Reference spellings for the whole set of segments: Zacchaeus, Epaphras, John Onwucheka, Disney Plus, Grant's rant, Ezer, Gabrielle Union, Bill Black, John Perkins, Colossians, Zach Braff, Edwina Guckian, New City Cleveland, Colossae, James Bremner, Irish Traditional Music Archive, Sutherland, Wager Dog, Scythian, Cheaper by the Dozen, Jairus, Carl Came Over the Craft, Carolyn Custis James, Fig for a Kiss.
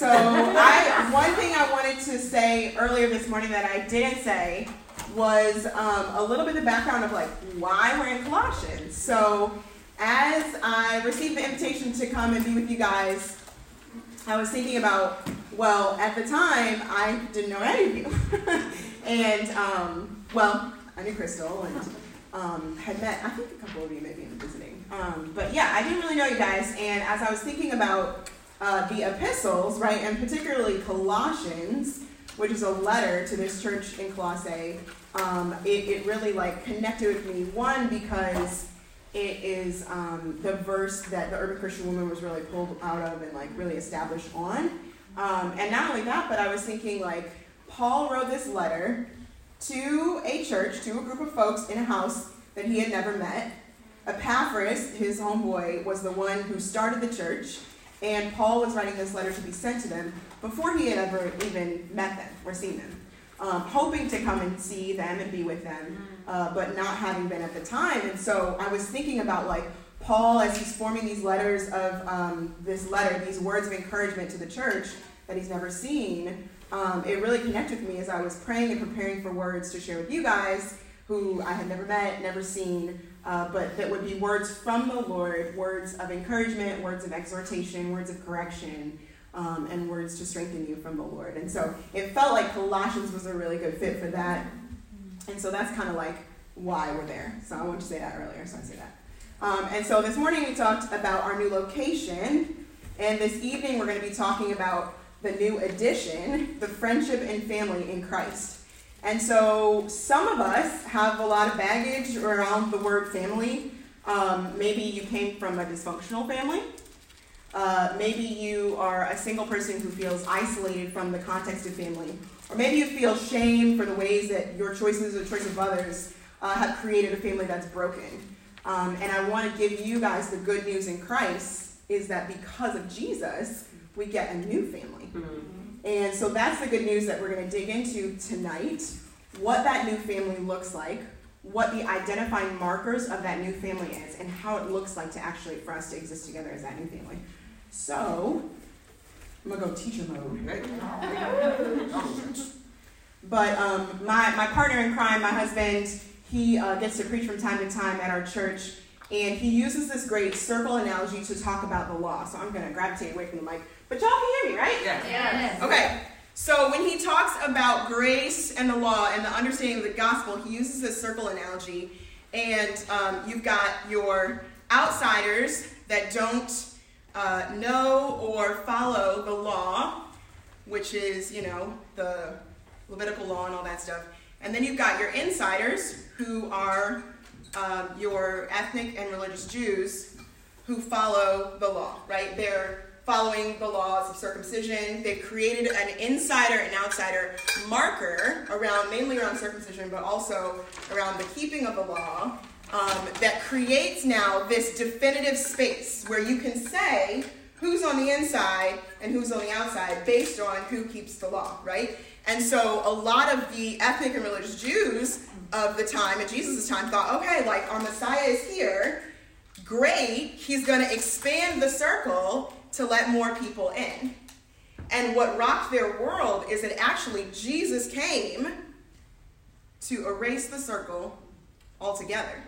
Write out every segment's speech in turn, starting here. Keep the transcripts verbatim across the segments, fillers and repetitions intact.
So I, one thing I wanted to say earlier this morning that I didn't say was um, a little bit of background of like why we're in Colossians. So as I received the invitation to come and be with you guys, I was thinking about, well, at the time, I didn't know any of you. and, um, well, I knew Crystal and um, had met, I think, a couple of you maybe in visiting. Um, but yeah, I didn't really know you guys. And as I was thinking about uh, the epistles, right, and particularly Colossians, which is a letter to this church in Colossae, um, it, it really, like, connected with me. One, because it is um, the verse that the urban Christian woman was really pulled out of and, like, really established on. Um, and not only that, but I was thinking, like, Paul wrote this letter to a church, to a group of folks in a house that he had never met. Epaphras, his homeboy, was the one who started the church, and Paul was writing this letter to be sent to them before he had ever even met them or seen them, um, hoping to come and see them and be with them, uh, but not having been at the time. And so I was thinking about, like, Paul, as he's forming these letters of um, this letter, these words of encouragement to the church that he's never seen, um, it really connected with me as I was praying and preparing for words to share with you guys who I had never met, never seen, uh, but that would be words from the Lord, words of encouragement, words of exhortation, words of correction, um, and words to strengthen you from the Lord. And so it felt like Colossians was a really good fit for that. And so that's kind of like why we're there. So I wanted to say that earlier, so I say that. Um, and so this morning we talked about our new location, and this evening we're going to be talking about the new addition, the friendship and family in Christ. And so some of us have a lot of baggage around the word family. Um, maybe you came from a dysfunctional family. Uh, maybe you are a single person who feels isolated from the context of family. Or maybe you feel shame for the ways that your choices or the choice of others uh, have created a family that's broken. Um, and I want to give you guys the good news in Christ is that because of Jesus, we get a new family. Mm-hmm. And so that's the good news that we're going to dig into tonight, what that new family looks like, what the identifying markers of that new family is, and how it looks like to actually for us to exist together as that new family. So I'm going to go teacher mode. Right? But um, my, my partner in crime, my husband, He uh, gets to preach from time to time at our church, and he uses this great circle analogy to talk about the law. So I'm going to gravitate away from the mic. But y'all can hear me, right? Yeah. Yes. Okay. So when he talks about grace and the law and the understanding of the gospel, he uses this circle analogy. And um, you've got your outsiders that don't uh, know or follow the law, which is, you know, the Levitical law and all that stuff. And then you've got your insiders, who are um, your ethnic and religious Jews who follow the law, right? They're following the laws of circumcision. They've created an insider and outsider marker around, mainly around circumcision, but also around the keeping of the law um, that creates now this definitive space where you can say who's on the inside and who's on the outside based on who keeps the law, right? And so a lot of the ethnic and religious Jews of the time, at Jesus' time, thought, okay, like, our Messiah is here. Great. He's going to expand the circle to let more people in. And what rocked their world is that actually Jesus came to erase the circle altogether.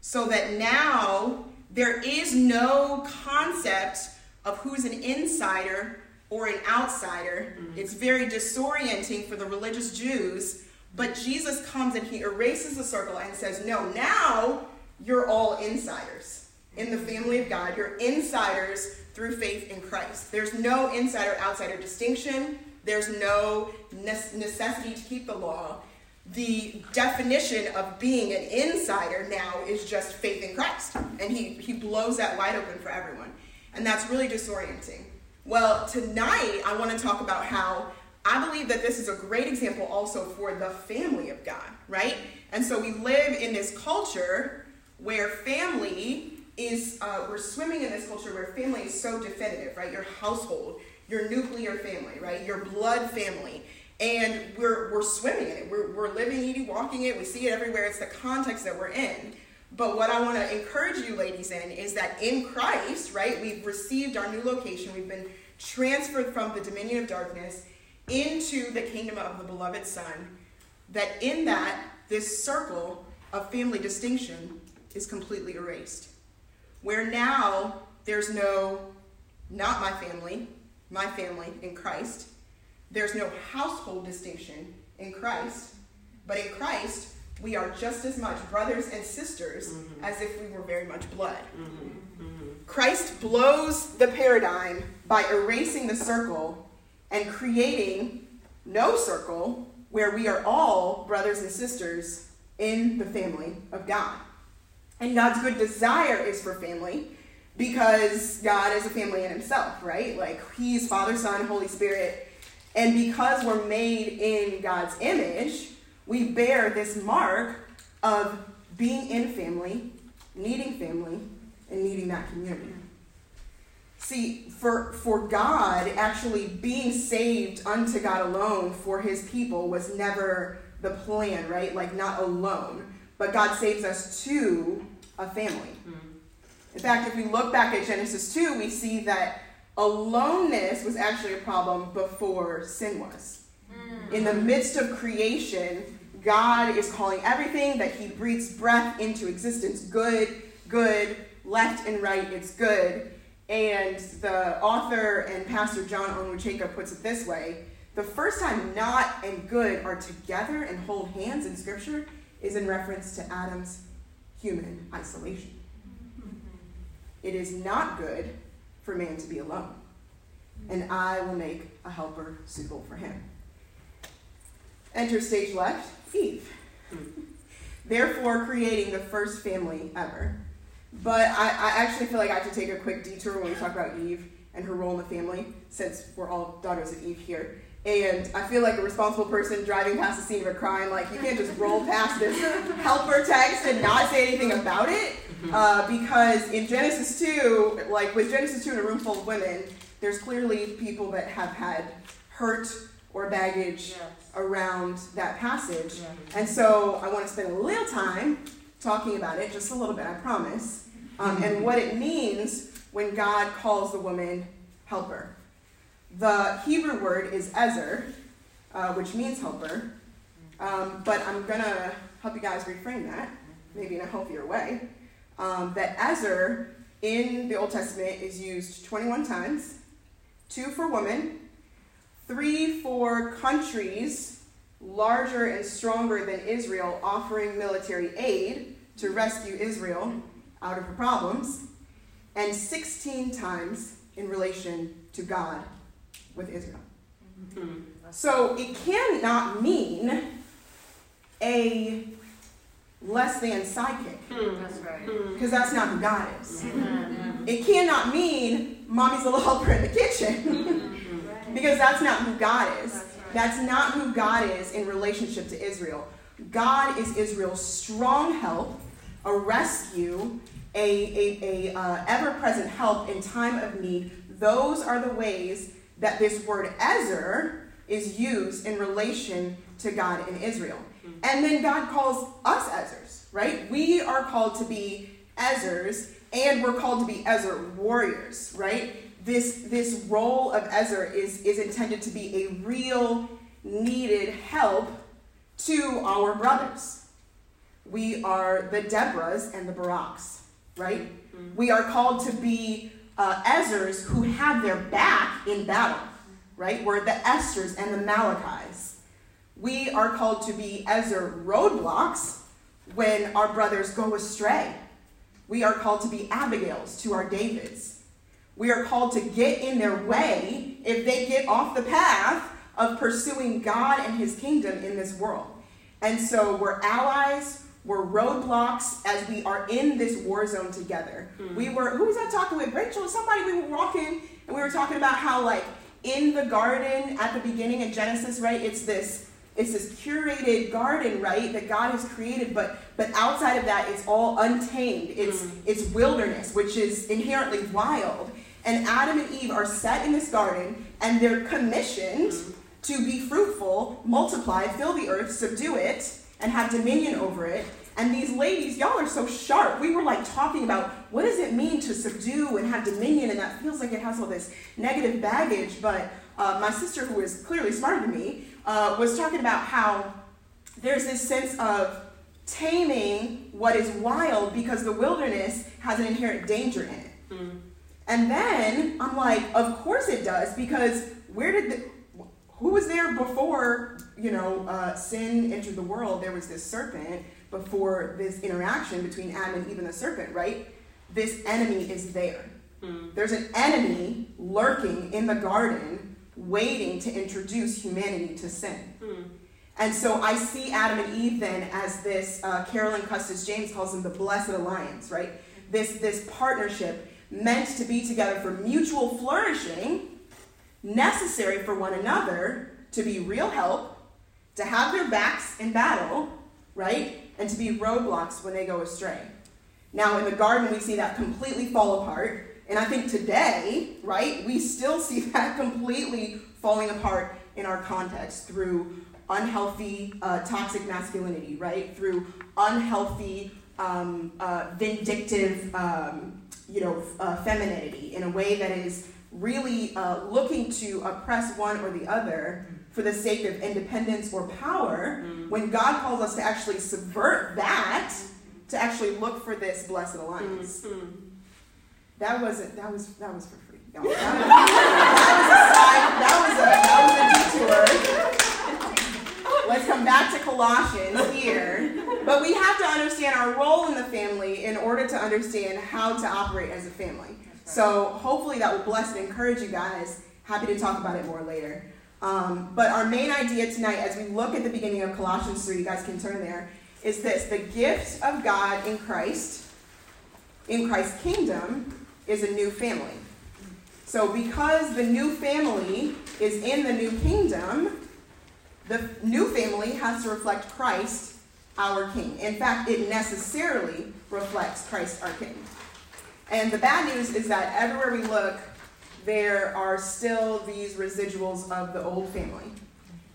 So that now there is no concept of who's an insider or an outsider. Mm-hmm. It's very disorienting for the religious Jews, but Jesus comes and he erases the circle and says, no, now you're all insiders in the family of God. You're insiders through faith in Christ. There's no insider-outsider distinction. There's no necessity to keep the law. The definition of being an insider now is just faith in Christ. And he, he blows that wide open for everyone. And that's really disorienting. Well, tonight I want to talk about how I believe that this is a great example also for the family of God, right? And so we live in this culture where family is, uh, we're swimming in this culture where family is so definitive, right? Your household, your nuclear family, right? Your blood family. And we're we're swimming in it. We're, we're living, eating, walking it. We see it everywhere. It's the context that we're in. But what I want to encourage you ladies in is that in Christ, right, we've received our new location. We've been transferred from the dominion of darkness into the kingdom of the beloved Son, that in that this circle of family distinction is completely erased. Where now there's no, not my family, my family in Christ. There's no household distinction in Christ, but in Christ we are just as much brothers and sisters mm-hmm. as if we were very much blood. Mm-hmm. Mm-hmm. Christ blows the paradigm by erasing the circle and creating no circle where we are all brothers and sisters in the family of God. And God's good desire is for family, because God is a family in himself, right? Like, he's Father, Son, Holy Spirit. And because we're made in God's image, we bear this mark of being in family, needing family, and needing that community. See, for, for God, actually being saved unto God alone for his people was never the plan, right? Like, not alone. But God saves us to a family. Mm-hmm. In fact, if we look back at Genesis two, we see that aloneness was actually a problem before sin was. Mm. In the midst of creation, God is calling everything that he breathes breath into existence good, good, left and right, it's good. And the author and pastor John Onwucheka puts it this way: the first time not and good are together and hold hands in Scripture is in reference to Adam's human isolation. It is not good for man to be alone, and I will make a helper suitable for him. Enter stage left, Eve. Therefore, creating the first family ever. But I, I actually feel like I have to take a quick detour when we talk about Eve and her role in the family, since we're all daughters of Eve here. And I feel like a responsible person driving past the scene of a crime, like, you can't just roll past this helper text and not say anything about it. Uh, because in Genesis two, like with Genesis two in a room full of women, there's clearly people that have had hurt or baggage yes. around that passage. Yeah. And so I want to spend a little time talking about it, just a little bit, I promise, um, and what it means when God calls the woman helper. The Hebrew word is Ezer, uh, which means helper, um, but I'm going to help you guys reframe that, maybe in a healthier way. Um, that Ezer in the Old Testament is used twenty-one times, two for women, three for countries larger and stronger than Israel offering military aid to rescue Israel out of her problems, and sixteen times in relation to God with Israel. Mm-hmm. So it cannot mean a less than sidekick. Mm, that's right. Because that's not who God is. Mm-hmm. It cannot mean mommy's little helper in the kitchen. Mm-hmm. Right. Because that's not who God is. That's right. That's not who God is in relationship to Israel. God is Israel's strong help, a rescue, a, a, a uh, ever-present help in time of need. Those are the ways that this word Ezer is used in relation to God in Israel. And then God calls us Ezers, right? We are called to be Ezers, and we're called to be Ezer warriors, right? This this role of Ezer is, is intended to be a real needed help to our brothers. We are the Deborahs and the Baraks, right? Mm-hmm. We are called to be uh, Ezers who have their back in battle, right? We're the Esthers and the Malachis. We are called to be Ezer roadblocks when our brothers go astray. We are called to be Abigails to our Davids. We are called to get in their way if they get off the path of pursuing God and his kingdom in this world. And so we're allies, we're roadblocks as we are in this war zone together. Mm-hmm. We were, who was I talking with? Rachel, somebody. We were walking and we were talking about how, like, in the garden at the beginning of Genesis, right, it's this It's this curated garden, right, that God has created, but but outside of that, it's all untamed. It's mm. it's wilderness, which is inherently wild. And Adam and Eve are set in this garden, and they're commissioned mm. to be fruitful, multiply, fill the earth, subdue it, and have dominion over it. And these ladies, y'all are so sharp. We were, like, talking about what does it mean to subdue and have dominion? And that feels like it has all this negative baggage. But uh, my sister, who is clearly smarter than me, uh, was talking about how there's this sense of taming what is wild because the wilderness has an inherent danger in it. Mm. And then I'm like, of course it does, because where did the... Who was there before, you know, uh, sin entered the world? There was this serpent before this interaction between Adam and Eve and the serpent, right? This enemy is there. Mm. There's an enemy lurking in the garden waiting to introduce humanity to sin. Mm. And so I see Adam and Eve then as this, uh, Carolyn Custis James calls them the blessed alliance, right? This, this partnership meant to be together for mutual flourishing, necessary for one another to be real help, to have their backs in battle, right? And to be roadblocks when they go astray. Now in the garden, we see that completely fall apart. And I think today, right, we still see that completely falling apart in our context through unhealthy, uh, toxic masculinity, right? Through unhealthy, um, uh, vindictive, um, you know, uh, femininity in a way that is really uh, looking to oppress one or the other for the sake of independence or power, mm. when God calls us to actually subvert that, to actually look for this blessed alliance. Mm-hmm. That wasn't, that was, that was for free. That was, that was, that was, a, side, that was, a, that was a detour. Let's come back to Colossians here. But we have to understand our role in the family in order to understand how to operate as a family. So hopefully that will bless and encourage you guys. Happy to talk about it more later. Um, but our main idea tonight, as we look at the beginning of Colossians three, you guys can turn there, is this. The gift of God in Christ, in Christ's kingdom, is a new family. So because the new family is in the new kingdom, the new family has to reflect Christ, our King. In fact, it necessarily reflects Christ, our King. And the bad news is that everywhere we look, there are still these residuals of the old family.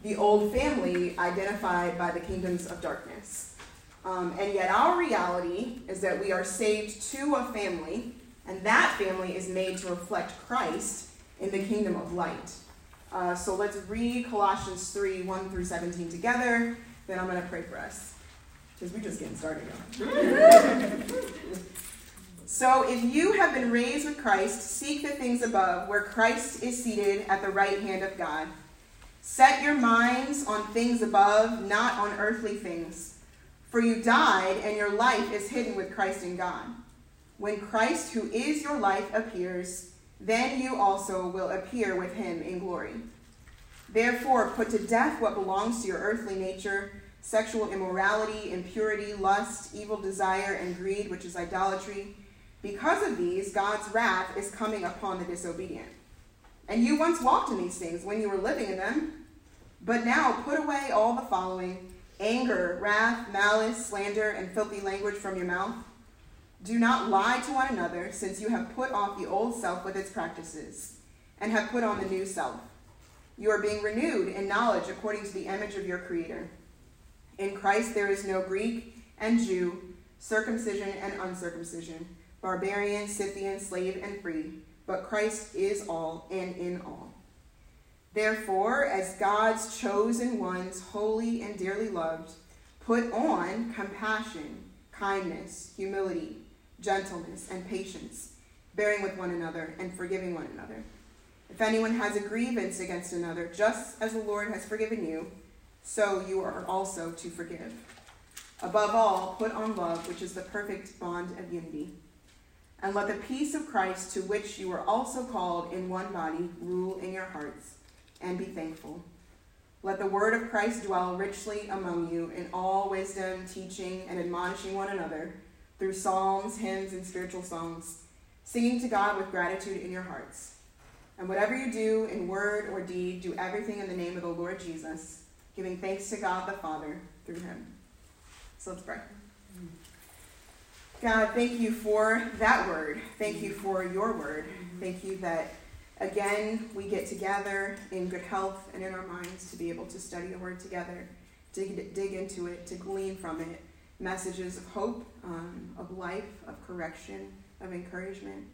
The old family identified by the kingdoms of darkness. Um, and yet our reality is that we are saved to a family, and that family is made to reflect Christ in the kingdom of light. Uh, so let's read Colossians three, one through seventeen together. Then I'm going to pray for us, because we're just getting started. So if you have been raised with Christ, seek the things above, where Christ is seated at the right hand of God. Set your minds on things above, not on earthly things. For you died, and your life is hidden with Christ in God. When Christ, who is your life, appears, then you also will appear with him in glory. Therefore, put to death what belongs to your earthly nature, sexual immorality, impurity, lust, evil desire, and greed, which is idolatry. Because of these, God's wrath is coming upon the disobedient. And you once walked in these things when you were living in them. But now put away all the following: anger, wrath, malice, slander, and filthy language from your mouth. Do not lie to one another, since you have put off the old self with its practices, and have put on the new self. You are being renewed in knowledge according to the image of your Creator. In Christ there is no Greek and Jew, circumcision and uncircumcision, barbarian, Scythian, slave, and free, but Christ is all and in all. Therefore, as God's chosen ones, holy and dearly loved, put on compassion, kindness, humility, gentleness, and patience, bearing with one another and forgiving one another. If anyone has a grievance against another, just as the Lord has forgiven you, so you are also to forgive. Above all, put on love, which is the perfect bond of unity. And let the peace of Christ, to which you are also called in one body, rule in your hearts, and be thankful. Let the word of Christ dwell richly among you in all wisdom, teaching, and admonishing one another through psalms, hymns, and spiritual songs, singing to God with gratitude in your hearts. And whatever you do in word or deed, do everything in the name of the Lord Jesus, giving thanks to God the Father through him. So let's pray. God, thank you for that word. Thank you for your word. Thank you that, again, we get together in good health and in our minds to be able to study the word together, dig, dig into it, to glean from it messages of hope, um, of life, of correction, of encouragement.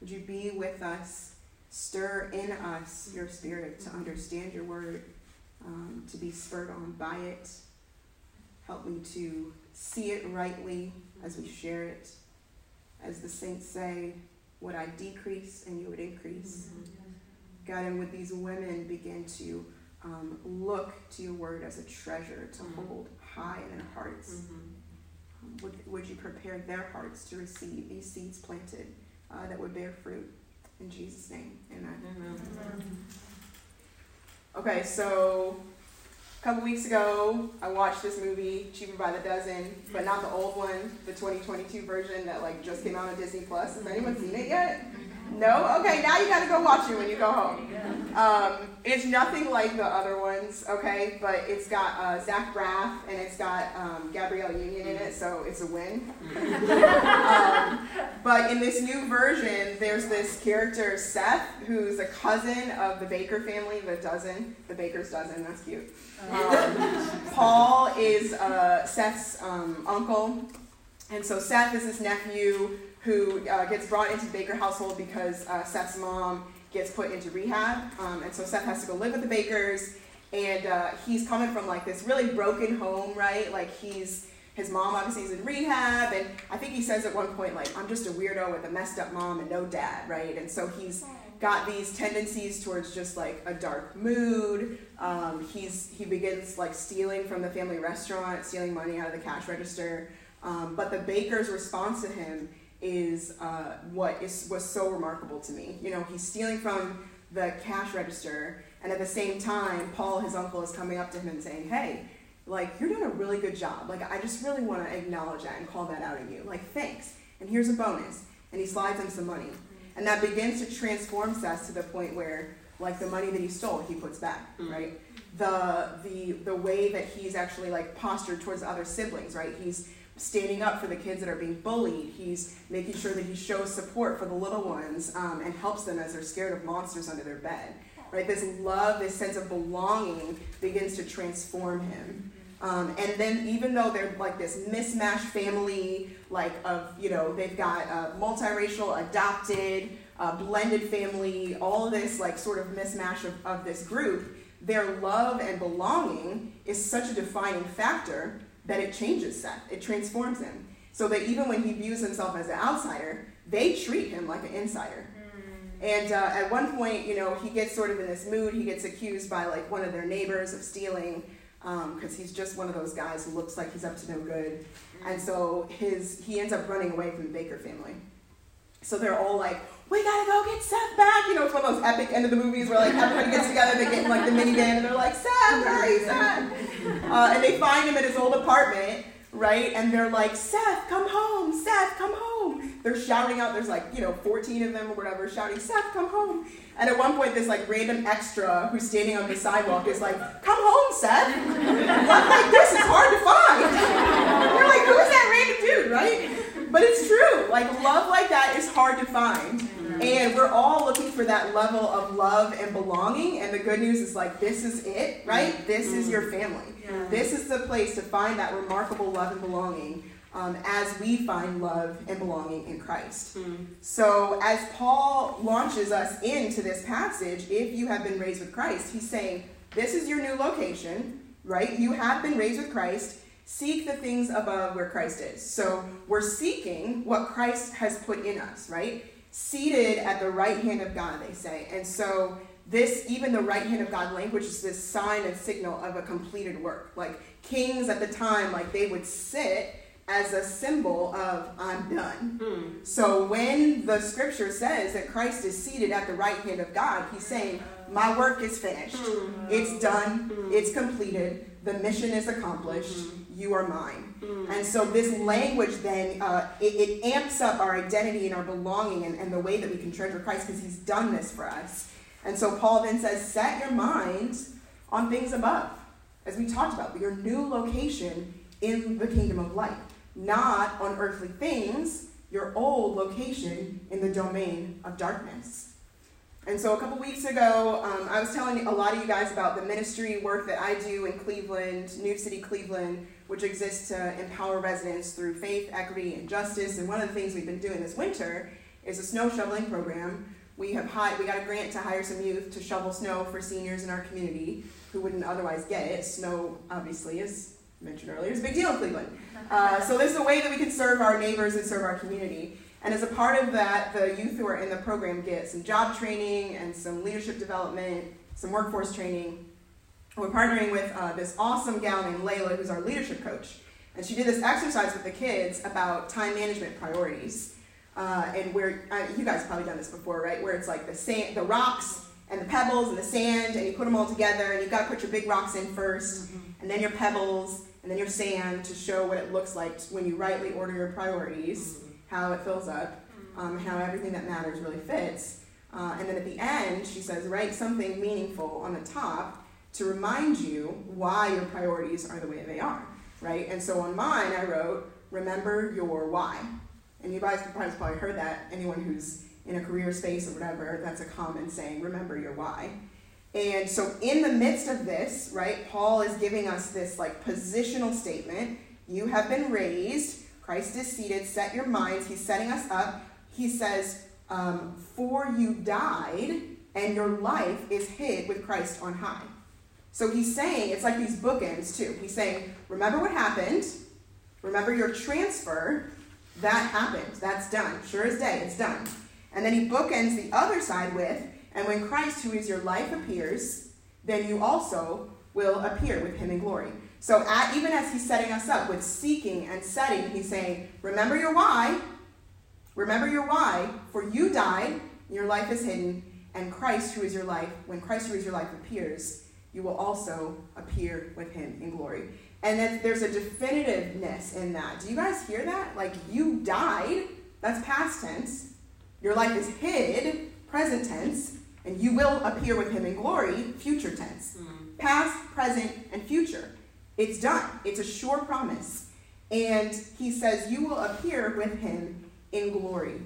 Would you be with us? Stir in us your spirit to understand your word, um, to be spurred on by it. Help me to see it rightly as we share it. As the saints say, would I decrease and you would increase. God, and would these women begin to um, look to your word as a treasure to mm-hmm. hold high in their hearts. Mm-hmm. Would, would you prepare their hearts to receive these seeds planted uh, that would bear fruit? In Jesus' name, amen. Amen. Amen. Okay, so a couple weeks ago, I watched this movie, Cheaper by the Dozen, but not the old one, the twenty twenty-two version that like just came out on Disney Plus. Has anyone seen it yet? No? Okay, now you gotta go watch it when you go home. Um, it's nothing like the other ones, okay? But it's got uh, Zach Braff and it's got um, Gabrielle Union in it, so it's a win. um, but in this new version, there's this character, Seth, who's a cousin of the Baker family, the dozen, the Baker's dozen, that's cute. Um, Paul is uh, Seth's um, uncle, and so Seth is his nephew, who uh, gets brought into the Baker household because uh, Seth's mom gets put into rehab. Um, and so Seth has to go live with the Bakers. And uh, he's coming from like this really broken home, right? Like he's, his mom obviously is in rehab. And I think he says at one point, like, I'm just a weirdo with a messed up mom and no dad, right? And so he's got these tendencies towards just like a dark mood. Um, he's he begins like stealing from the family restaurant, stealing money out of the cash register. Um, but the Baker's response to him is uh, what is was so remarkable to me. You know, he's stealing from the cash register, and at the same time, Paul, his uncle, is coming up to him and saying, hey, like, you're doing a really good job. Like, I just really want to acknowledge that and call that out in you. Like, thanks, and here's a bonus. And he slides him some money. And that begins to transform Seth to the point where, like, the money that he stole, he puts back, mm-hmm. right? The, the, the way that he's actually, like, postured towards other siblings, right? He's standing up for the kids that are being bullied. He's making sure that he shows support for the little ones um, and helps them as they're scared of monsters under their bed. Right? This love, this sense of belonging begins to transform him. Um, and then even though they're like this mismatched family, like of, you know, they've got a multiracial, adopted, uh, blended family, all this like sort of mismatch of, of this group, their love and belonging is such a defining factor that it changes Seth, it transforms him. So that even when he views himself as an outsider, they treat him like an insider. Mm. And uh, at one point, you know, he gets sort of in this mood, he gets accused by like one of their neighbors of stealing, because um, he's just one of those guys who looks like he's up to no good. Mm. And so his he ends up running away from the Baker family. So they're all like, we gotta go get Seth back. You know, it's one of those epic end of the movies where like everybody gets together, they get in like the minivan and they're like, Seth, where are you, Seth? Uh, and they find him at his old apartment, right? And they're like, Seth, come home, Seth, come home. They're shouting out, there's like, you know, fourteen of them or whatever, shouting, Seth, come home. And at one point, this like random extra who's standing on the sidewalk is like, come home, Seth. Like, this is hard to find. They're like, who's that random dude, right? But it's true, like love like that is hard to find. And we're all looking for that level of love and belonging. And the good news is like, this is it, right? This mm-hmm. is your family. Yeah. This is the place to find that remarkable love and belonging um, as we find love and belonging in Christ. Mm-hmm. So as Paul launches us into this passage, if you have been raised with Christ, he's saying, this is your new location, right? You have been raised with Christ. Seek the things above where Christ is. So we're seeking what Christ has put in us, right? Seated at the right hand of God, they say. And so this, even the right hand of God language is this sign and signal of a completed work. Like kings at the time, like they would sit as a symbol of I'm done. Mm. So when the scripture says that Christ is seated at the right hand of God, he's saying, my work is finished. Mm. It's done. Mm. It's completed. The mission is accomplished. Mm. You are mine. Mm. And so this language then, uh, it, it amps up our identity and our belonging and, and the way that we can treasure Christ because he's done this for us. And so Paul then says, set your mind on things above, as we talked about, your new location in the kingdom of light, not on earthly things, your old location in the domain of darkness. And so a couple weeks ago, um, I was telling a lot of you guys about the ministry work that I do in Cleveland, New City Cleveland, which exists to empower residents through faith, equity, and justice. And one of the things we've been doing this winter is a snow shoveling program. We have hi- we got a grant to hire some youth to shovel snow for seniors in our community who wouldn't otherwise get it. Snow, obviously, as mentioned earlier, is a big deal in Cleveland. Uh, so this is a way that we can serve our neighbors and serve our community. And as a part of that, the youth who are in the program get some job training and some leadership development, some workforce training. We're partnering with uh, this awesome gal named Layla, who's our leadership coach. And she did this exercise with the kids about time management priorities. Uh, and where, uh, you guys have probably done this before, right? Where it's like the sand, the rocks and the pebbles and the sand, and you put them all together, and you've got to put your big rocks in first, mm-hmm. and then your pebbles, and then your sand to show what it looks like when you rightly order your priorities, mm-hmm. how it fills up, um, how everything that matters really fits. Uh, and then at the end, she says, write something meaningful on the top to remind you why your priorities are the way they are, right? And so on mine, I wrote, remember your why. And you guys have probably heard that. Anyone who's in a career space or whatever, that's a common saying, remember your why. And so in the midst of this, right, Paul is giving us this like positional statement. You have been raised. Christ is seated. Set your minds. He's setting us up. He says, um, for you died, and your life is hid with Christ on high. So he's saying, it's like these bookends too. He's saying, remember what happened. Remember your transfer. That happened. That's done. Sure as day, it's done. And then he bookends the other side with, and when Christ, who is your life, appears, then you also will appear with him in glory. So at, even as he's setting us up with seeking and setting, he's saying, remember your why. Remember your why. For you died, your life is hidden, and Christ, who is your life, when Christ, who is your life, appears, you will also appear with him in glory. And then there's a definitiveness in that. Do you guys hear that? Like, you died. That's past tense. Your life is hid, present tense, and you will appear with him in glory, future tense. Mm. Past, present, and future. It's done. It's a sure promise. And he says, you will appear with him in glory.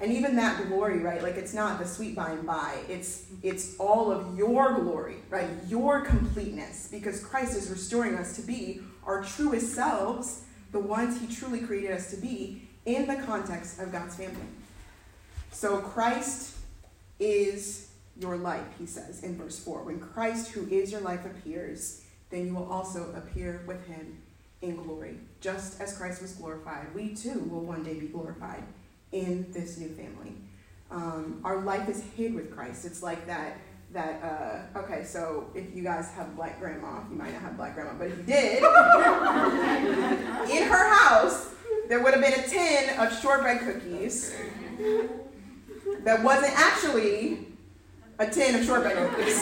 And even that glory, right, like it's not the sweet by and by. It's it's all of your glory, right, your completeness, because Christ is restoring us to be our truest selves, the ones he truly created us to be in the context of God's family. So Christ is your life, he says in verse four. When Christ, who is your life, appears, then you will also appear with him in glory. Just as Christ was glorified, we too will one day be glorified in this new family. Um, our life is hid with Christ. It's like that, that uh, okay, so if you guys have black grandma, you might not have black grandma, but if you did, in her house, there would have been a tin of shortbread cookies that wasn't actually a tin of shortbread cookies.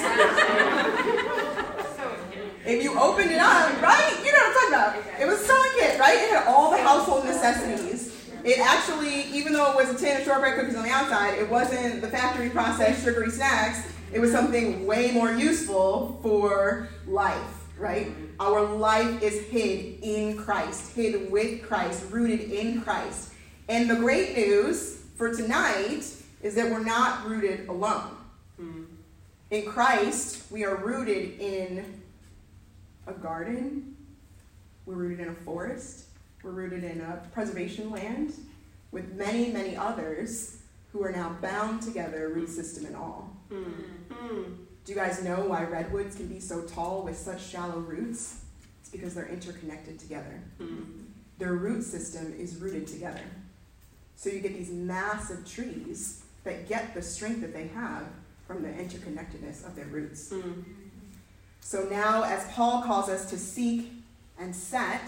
If you opened it up, right? You know what I'm talking about. It was so kit, right? It had all the household necessities. It actually, even though it was a tin of shortbread cookies on the outside, it wasn't the factory processed sugary snacks. It was something way more useful for life, right? Our life is hid in Christ, hid with Christ, rooted in Christ. And the great news for tonight is that we're not rooted alone. In Christ, we are rooted in a garden. We're rooted in a forest. We're rooted in a preservation land with many, many others who are now bound together, root system and all. Mm-hmm. Do you guys know why redwoods can be so tall with such shallow roots? It's because they're interconnected together. Mm-hmm. Their root system is rooted together. So you get these massive trees that get the strength that they have from the interconnectedness of their roots. Mm-hmm. So now, as Paul calls us to seek and set,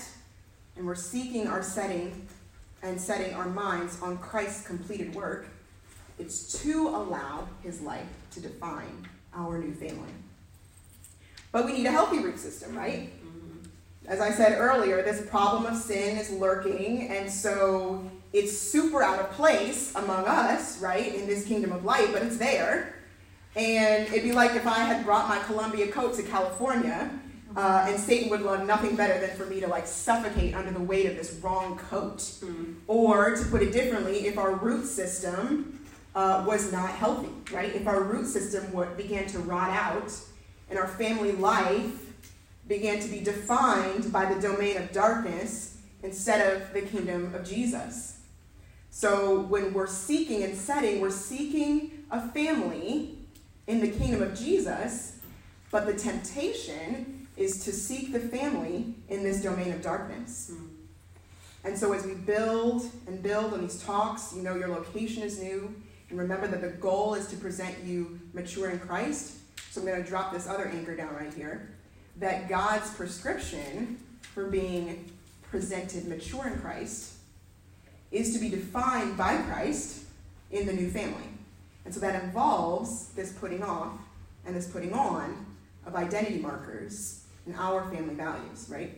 and we're seeking our setting and setting our minds on Christ's completed work, it's to allow his life to define our new family. But we need a healthy root system, right? As I said earlier, this problem of sin is lurking, and so it's super out of place among us, right, in this kingdom of light, but it's there. And it'd be like if I had brought my Columbia coat to California, Uh, and Satan would love nothing better than for me to like suffocate under the weight of this wrong coat. Mm. Or, to put it differently, if our root system uh, was not healthy, right? If our root system would, began to rot out and our family life began to be defined by the domain of darkness instead of the kingdom of Jesus. So when we're seeking and setting, we're seeking a family in the kingdom of Jesus, but the temptation is to seek the family in this domain of darkness. Mm. And so as we build and build on these talks, you know your location is new, and remember that the goal is to present you mature in Christ. So I'm going to drop this other anchor down right here, that God's prescription for being presented mature in Christ is to be defined by Christ in the new family. And so that involves this putting off and this putting on of identity markers and our family values, right?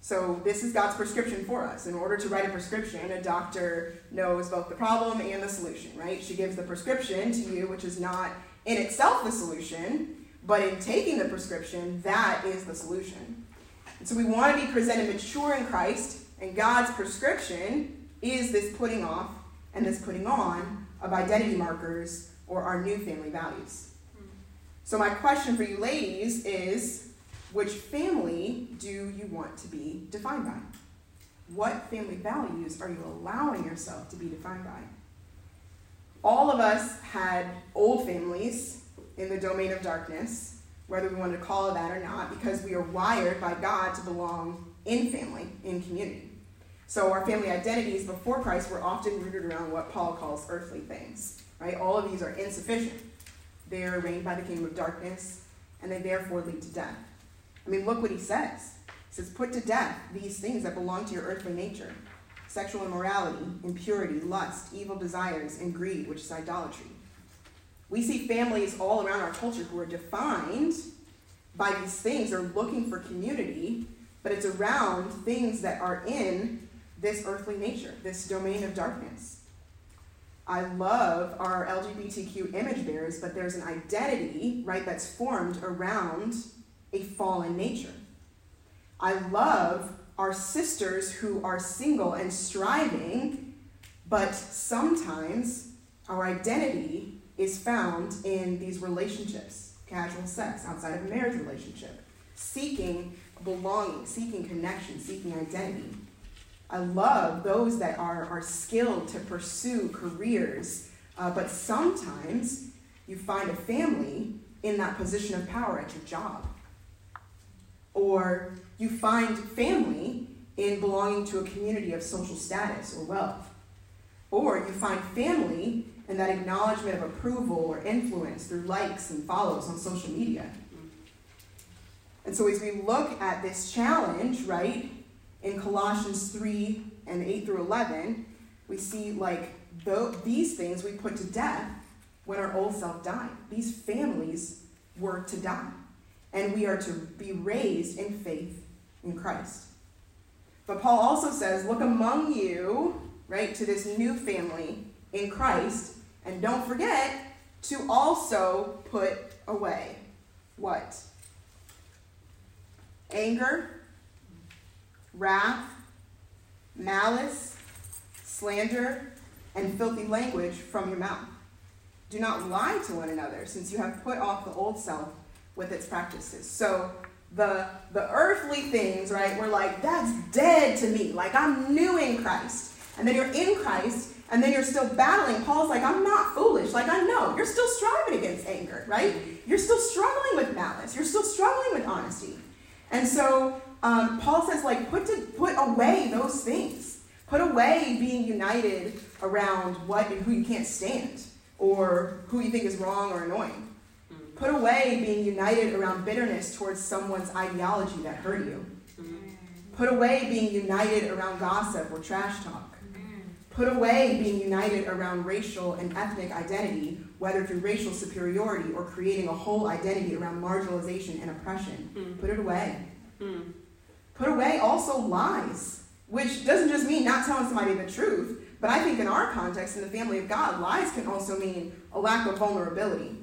So this is God's prescription for us. In order to write a prescription, a doctor knows both the problem and the solution, right? She gives the prescription to you, which is not in itself the solution, but in taking the prescription, that is the solution. And so we want to be presented mature in Christ, and God's prescription is this putting off and this putting on of identity markers or our new family values. So my question for you ladies is, which family do you want to be defined by? What family values are you allowing yourself to be defined by? All of us had old families in the domain of darkness, whether we want to call it that or not, because we are wired by God to belong in family, in community. So our family identities before Christ were often rooted around what Paul calls earthly things, right? All of these are insufficient. They are reigned by the kingdom of darkness, and they therefore lead to death. I mean, look what he says. He says, put to death these things that belong to your earthly nature: sexual immorality, impurity, lust, evil desires, and greed, which is idolatry. We see families all around our culture who are defined by these things or looking for community, but it's around things that are in this earthly nature, this domain of darkness. I love our L G B T Q image bearers, but there's an identity, right, that's formed around a fallen nature. I love our sisters who are single and striving, but sometimes our identity is found in these relationships: casual sex, outside of a marriage relationship, seeking belonging, seeking connection, seeking identity. I love those that are, are skilled to pursue careers, uh, but sometimes you find a family in that position of power at your job. Or you find family in belonging to a community of social status or wealth. Or you find family in that acknowledgement of approval or influence through likes and follows on social media. And so as we look at this challenge, right, in Colossians three and eight through eleven, we see like these things we put to death when our old self died. These families were to die. And we are to be raised in faith in Christ. But Paul also says, look among you, right, to this new family in Christ, and don't forget to also put away what? Anger, wrath, malice, slander, and filthy language from your mouth. Do not lie to one another, since you have put off the old self with its practices. So the the earthly things, right, we're like, that's dead to me. Like, I'm new in Christ. And then you're in Christ, and then you're still battling. Paul's like, I'm not foolish. Like, I know. You're still striving against anger, right? You're still struggling with malice. You're still struggling with honesty. And so um, Paul says, like, put to, put away those things. Put away being united around what and who you can't stand or who you think is wrong or annoying. Put away being united around bitterness towards someone's ideology that hurt you. Put away being united around gossip or trash talk. Put away being united around racial and ethnic identity, whether through racial superiority or creating a whole identity around marginalization and oppression. Put it away. Put away also lies, which doesn't just mean not telling somebody the truth, but I think in our context, in the family of God, lies can also mean a lack of vulnerability.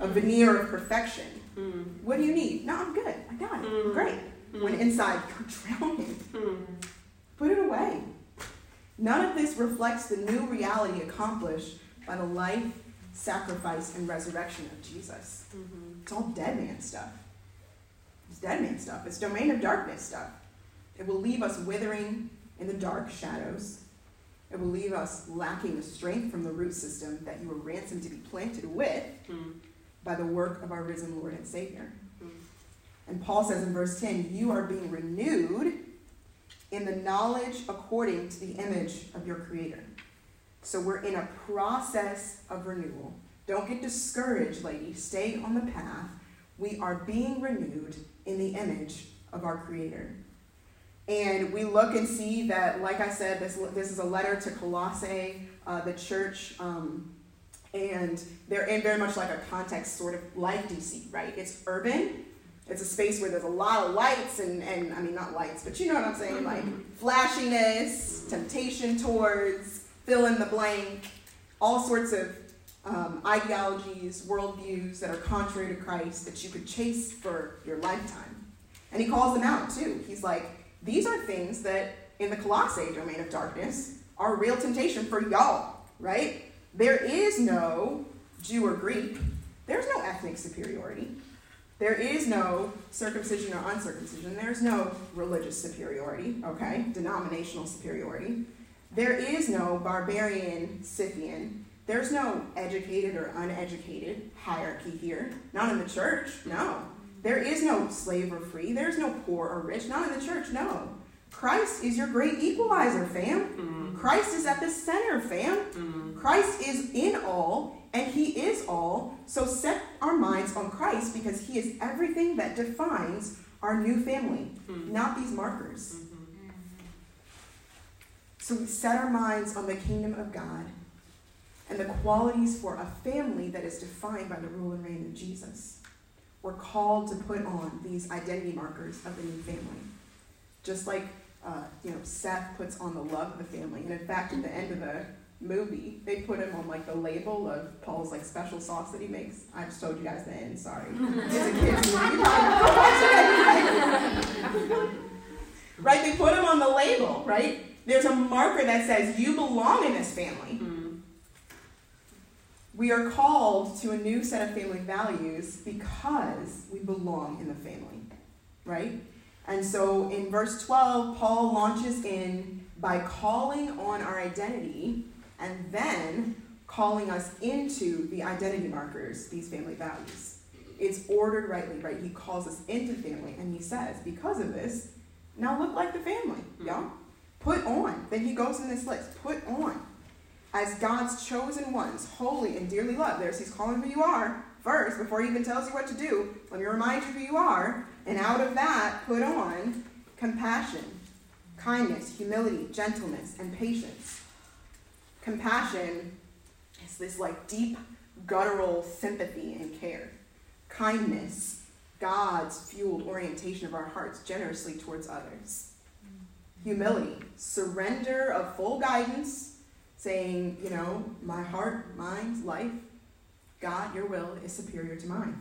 A veneer of perfection. Mm. What do you need? No, I'm good. I got it. Mm. Great. Mm. When inside, you're drowning. Mm. Put it away. None of this reflects the new reality accomplished by the life, sacrifice, and resurrection of Jesus. Mm-hmm. It's all dead man stuff. It's dead man stuff. It's domain of darkness stuff. It will leave us withering in the dark shadows. It will leave us lacking the strength from the root system that you were ransomed to be planted with mm. by the work of our risen Lord and Savior. Mm. And Paul says in verse ten, you are being renewed in the knowledge according to the image of your Creator. So we're in a process of renewal. Don't get discouraged, ladies. Stay on the path. We are being renewed in the image of our Creator. And we look and see that, like I said, this this is a letter to Colossae, uh, the church, um, and they're in very much like a context sort of like D C, right? It's urban. It's a space where there's a lot of lights and, and I mean, not lights, but you know what I'm saying, like flashiness, temptation towards, fill in the blank, all sorts of um, ideologies, worldviews that are contrary to Christ that you could chase for your lifetime. And he calls them out, too. He's like, these are things that, in the Colossae domain of darkness, are real temptation for y'all, right? There is no Jew or Greek. There's no ethnic superiority. There is no circumcision or uncircumcision. There's no religious superiority, okay? Denominational superiority. There is no barbarian, Scythian. There's no educated or uneducated hierarchy here. Not in the church, no. There is no slave or free. There's no poor or rich. Not in the church, no. Christ is your great equalizer, fam. Mm-hmm. Christ is at the center, fam. Mm-hmm. Christ is in all, and he is all. So set our minds on Christ, because he is everything that defines our new family, mm-hmm. not these markers. Mm-hmm. So we set our minds on the kingdom of God and the qualities for a family that is defined by the rule and reign of Jesus. We're called to put on these identity markers of the new family, just like uh, you know Seth puts on the love of the family. And in fact, at the end of the movie, they put him on like the label of Paul's like special sauce that he makes. I just told you guys the end. Sorry, it's a kids' movie. Right? They put him on the label. Right? There's a marker that says you belong in this family. Mm-hmm. We are called to a new set of family values because we belong in the family, right? And so in verse twelve, Paul launches in by calling on our identity and then calling us into the identity markers, these family values. It's ordered rightly, right? He calls us into family, and he says, because of this, now look like the family, y'all. Put on. Then he goes in this list. Put on. As God's chosen ones, holy and dearly loved. There's he's calling who you are first before he even tells you what to do. Let me remind you who you are. And out of that, put on compassion, kindness, humility, gentleness, and patience. Compassion is this like deep, guttural sympathy and care. Kindness, God's fueled orientation of our hearts generously towards others. Humility, surrender of full guidance, saying, you know, my heart, mind, life, God, your will is superior to mine.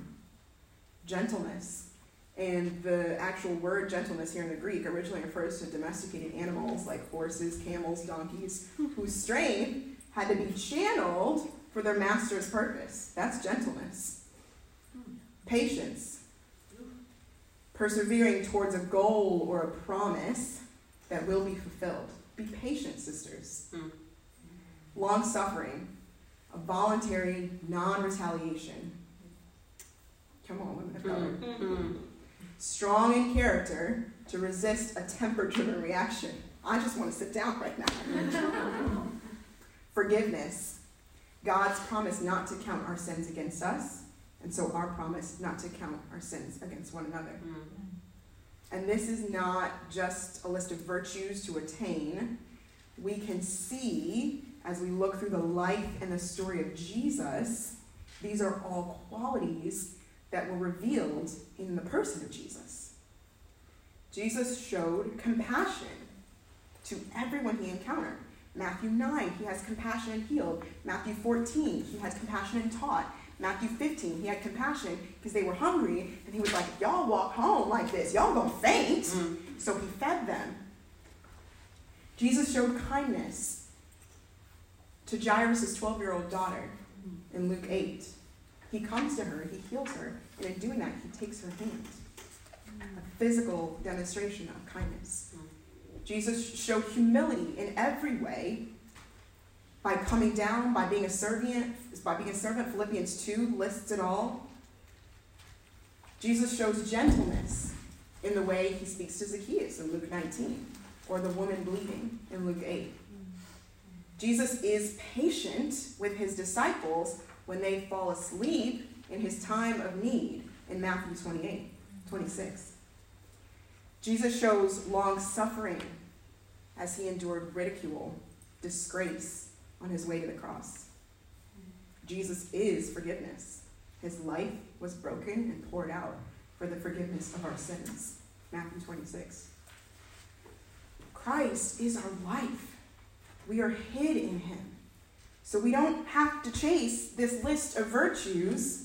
Gentleness. And the actual word gentleness here in the Greek originally refers to domesticated animals like horses, camels, donkeys, whose strength had to be channeled for their master's purpose. That's gentleness. Patience. Persevering towards a goal or a promise that will be fulfilled. Be patient, sisters. Mm. Long-suffering, a voluntary non-retaliation. Come on, women of color. Mm-hmm. Strong in character to resist a temper-driven reaction. I just want to sit down right now. Forgiveness, God's promise not to count our sins against us, and so our promise not to count our sins against one another. Mm-hmm. And this is not just a list of virtues to attain. We can see, as we look through the life and the story of Jesus, these are all qualities that were revealed in the person of Jesus. Jesus showed compassion to everyone he encountered. Matthew nine, he has compassion and healed. Matthew fourteen, he had compassion and taught. Matthew fifteen, he had compassion because they were hungry, and he was like, if y'all walk home like this, y'all gonna faint. Mm. So he fed them. Jesus showed kindness to Jairus' twelve-year-old daughter in Luke eight. He comes to her, he heals her, and in doing that, he takes her hand. a physical demonstration of kindness. Jesus showed humility in every way by coming down, by being a servant, by being a servant. Philippians two lists it all. Jesus shows gentleness in the way he speaks to Zacchaeus in Luke nineteen, or the woman bleeding in Luke eight. Jesus is patient with his disciples when they fall asleep in his time of need in Matthew twenty-eight, twenty-six. Jesus shows long-suffering as he endured ridicule, disgrace on his way to the cross. Jesus is forgiveness. His life was broken and poured out for the forgiveness of our sins, Matthew twenty-six. Christ is our life. We are hid in him. So we don't have to chase this list of virtues.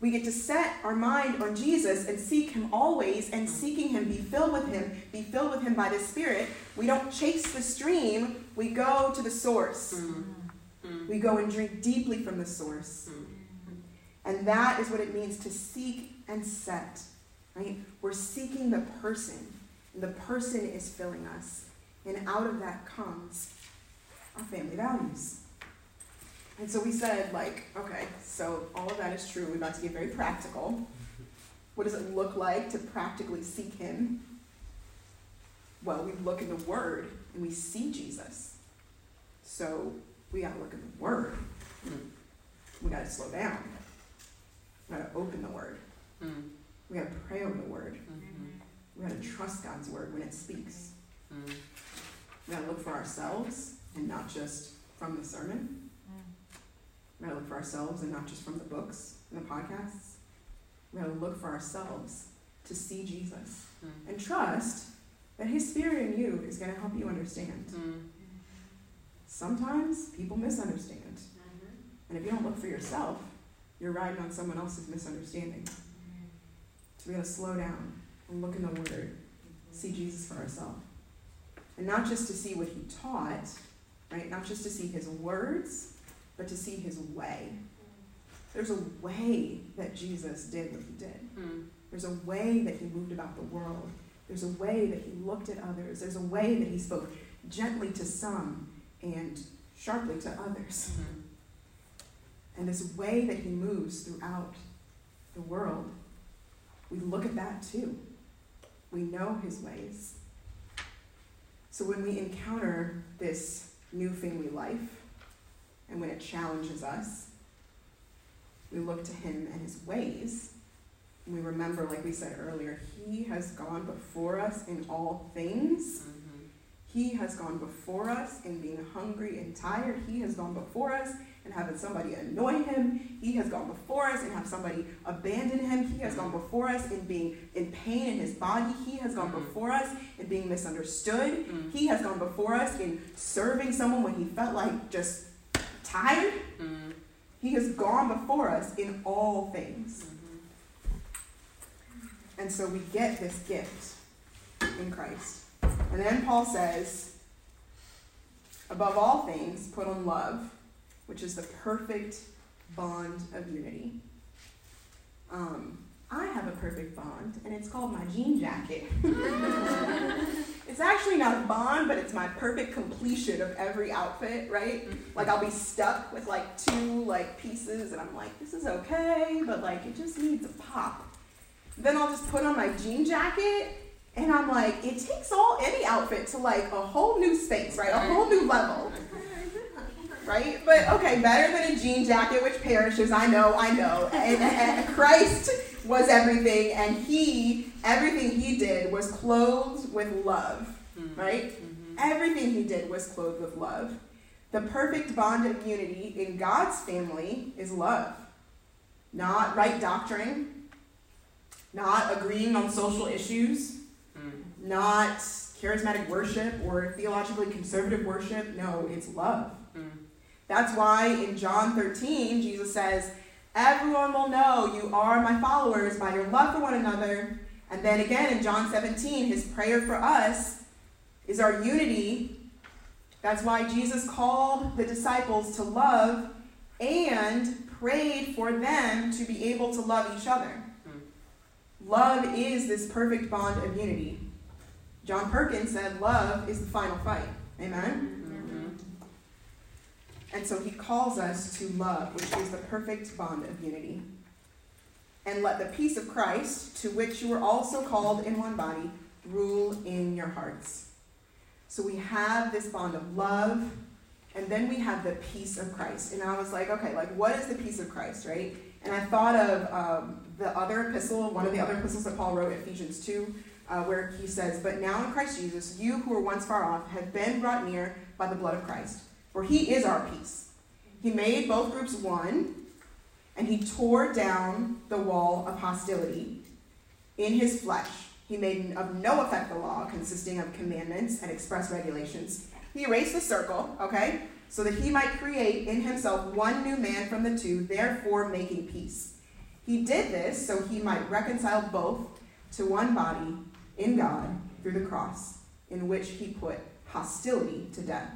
We get to set our mind on Jesus and seek him always, and seeking him, be filled with him, be filled with him by the Spirit. We don't chase the stream. We go to the source. Mm-hmm. We go and drink deeply from the source. Mm-hmm. And that is what it means to seek and set. Right? We're seeking the person. And the person is filling us. And out of that comes our family values. And so we said, like, okay, so all of that is true. We're about to get very practical. What does it look like to practically seek him? Well, we look in the Word and we see Jesus. So we got to look in the Word. We got to slow down. We got to open the Word. Mm. We got to pray over the Word. Mm-hmm. We got to trust God's Word when it speaks. Mm. We got to look for ourselves and not just from the sermon. Mm. We got to look for ourselves and not just from the books and the podcasts. We got to look for ourselves to see Jesus mm. and trust that his Spirit in you is going to help you understand. Mm. Sometimes people misunderstand. Mm-hmm. And if you don't look for yourself, you're riding on someone else's misunderstanding. Mm. So we got to slow down and look in the Word, mm-hmm. see Jesus for ourselves. And not just to see what he taught, right? Not just to see his words, but to see his way. There's a way that Jesus did what he did. Mm. There's a way that he moved about the world. There's a way that he looked at others. There's a way that he spoke gently to some and sharply to others. Mm-hmm. And this way that he moves throughout the world, we look at that too. We know his ways. So when we encounter this new family life, and when it challenges us, we look to him and his ways, and we remember, like we said earlier, he has gone before us in all things. Mm-hmm. He has gone before us in being hungry and tired. He has gone before us in having somebody annoy him. He has gone before us in having somebody abandon him. He has gone before us in being in pain in his body. He has gone before us in being misunderstood. Mm-hmm. He has gone before us in serving someone when he felt like just tired. Mm-hmm. He has gone before us in all things. Mm-hmm. And so we get this gift in Christ. And then Paul says, above all things, put on love, which is the perfect bond of unity. Um, I have a perfect bond, and it's called my jean jacket. It's actually not a bond, but it's my perfect completion of every outfit, right? Like, I'll be stuck with, like, two, like, pieces, and I'm like, this is okay, but, like, it just needs a pop. Then I'll just put on my jean jacket, and I'm like, it takes all any outfit to, like, a whole new space, right? A whole new level. Right? But, okay, better than a jean jacket, which perishes. I know, I know. And, and Christ was everything, and he, everything he did was clothed with love, right? Mm-hmm. Everything he did was clothed with love. The perfect bond of unity in God's family is love. Not right doctrine, not agreeing on social issues, mm-hmm. not charismatic worship or theologically conservative worship. No, it's love. Mm-hmm. That's why in John thirteen, Jesus says, everyone will know you are my followers by your love for one another. And then again in John seventeen, his prayer for us is our unity. That's why Jesus called the disciples to love and prayed for them to be able to love each other. Love is this perfect bond of unity. John Perkins said, love is the final fight. Amen? Mm-hmm. And so he calls us to love, which is the perfect bond of unity. And let the peace of Christ, to which you were also called in one body, rule in your hearts. So we have this bond of love, and then we have the peace of Christ. And I was like, okay, like what is the peace of Christ, right? And I thought of um, the other epistle, one of the other epistles that Paul wrote, Ephesians two, uh, where he says, but now in Christ Jesus, you who were once far off have been brought near by the blood of Christ, for he is our peace. He made both groups one, and he tore down the wall of hostility in his flesh. He made of no effect the law, consisting of commandments and express regulations. He erased the circle, okay, so that he might create in himself one new man from the two, therefore making peace. He did this so he might reconcile both to one body in God through the cross, in which he put hostility to death.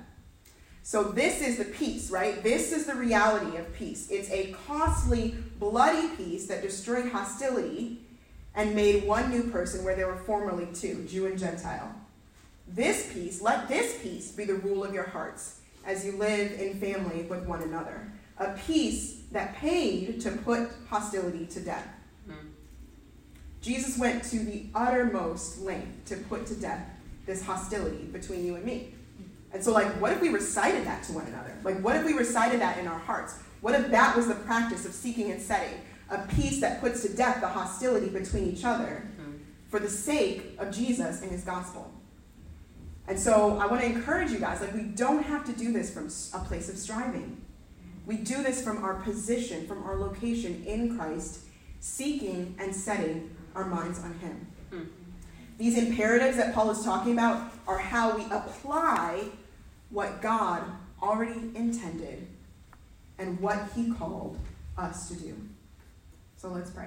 So this is the peace, right? This is the reality of peace. It's a costly, bloody peace that destroyed hostility and made one new person where there were formerly two, Jew and Gentile. This peace, let this peace be the rule of your hearts as you live in family with one another. A peace that paid to put hostility to death. Mm-hmm. Jesus went to the uttermost length to put to death this hostility between you and me. And so, like, what if we recited that to one another? Like, what if we recited that in our hearts? What if that was the practice of seeking and setting? A peace that puts to death the hostility between each other for the sake of Jesus and his gospel. And so I want to encourage you guys, like, we don't have to do this from a place of striving. We do this from our position, from our location in Christ, seeking and setting our minds on him. Mm. These imperatives that Paul is talking about are how we apply what God already intended and what he called us to do. So let's pray.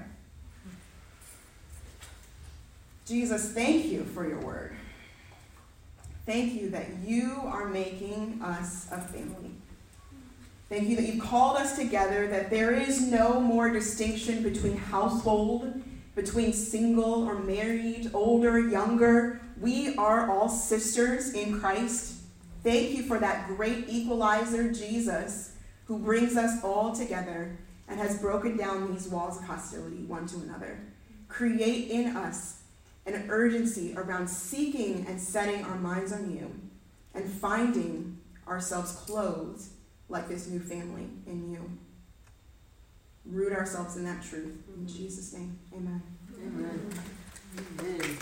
Jesus, thank you for your word. Thank you that you are making us a family. Thank you that you've called us together, that there is no more distinction between household, between single or married, older, younger. We are all sisters in Christ. Thank you for that great equalizer, Jesus, who brings us all together and has broken down these walls of hostility one to another. Create in us an urgency around seeking and setting our minds on you and finding ourselves clothed like this new family in you. Root ourselves in that truth. In Jesus' name, amen. Amen. Amen.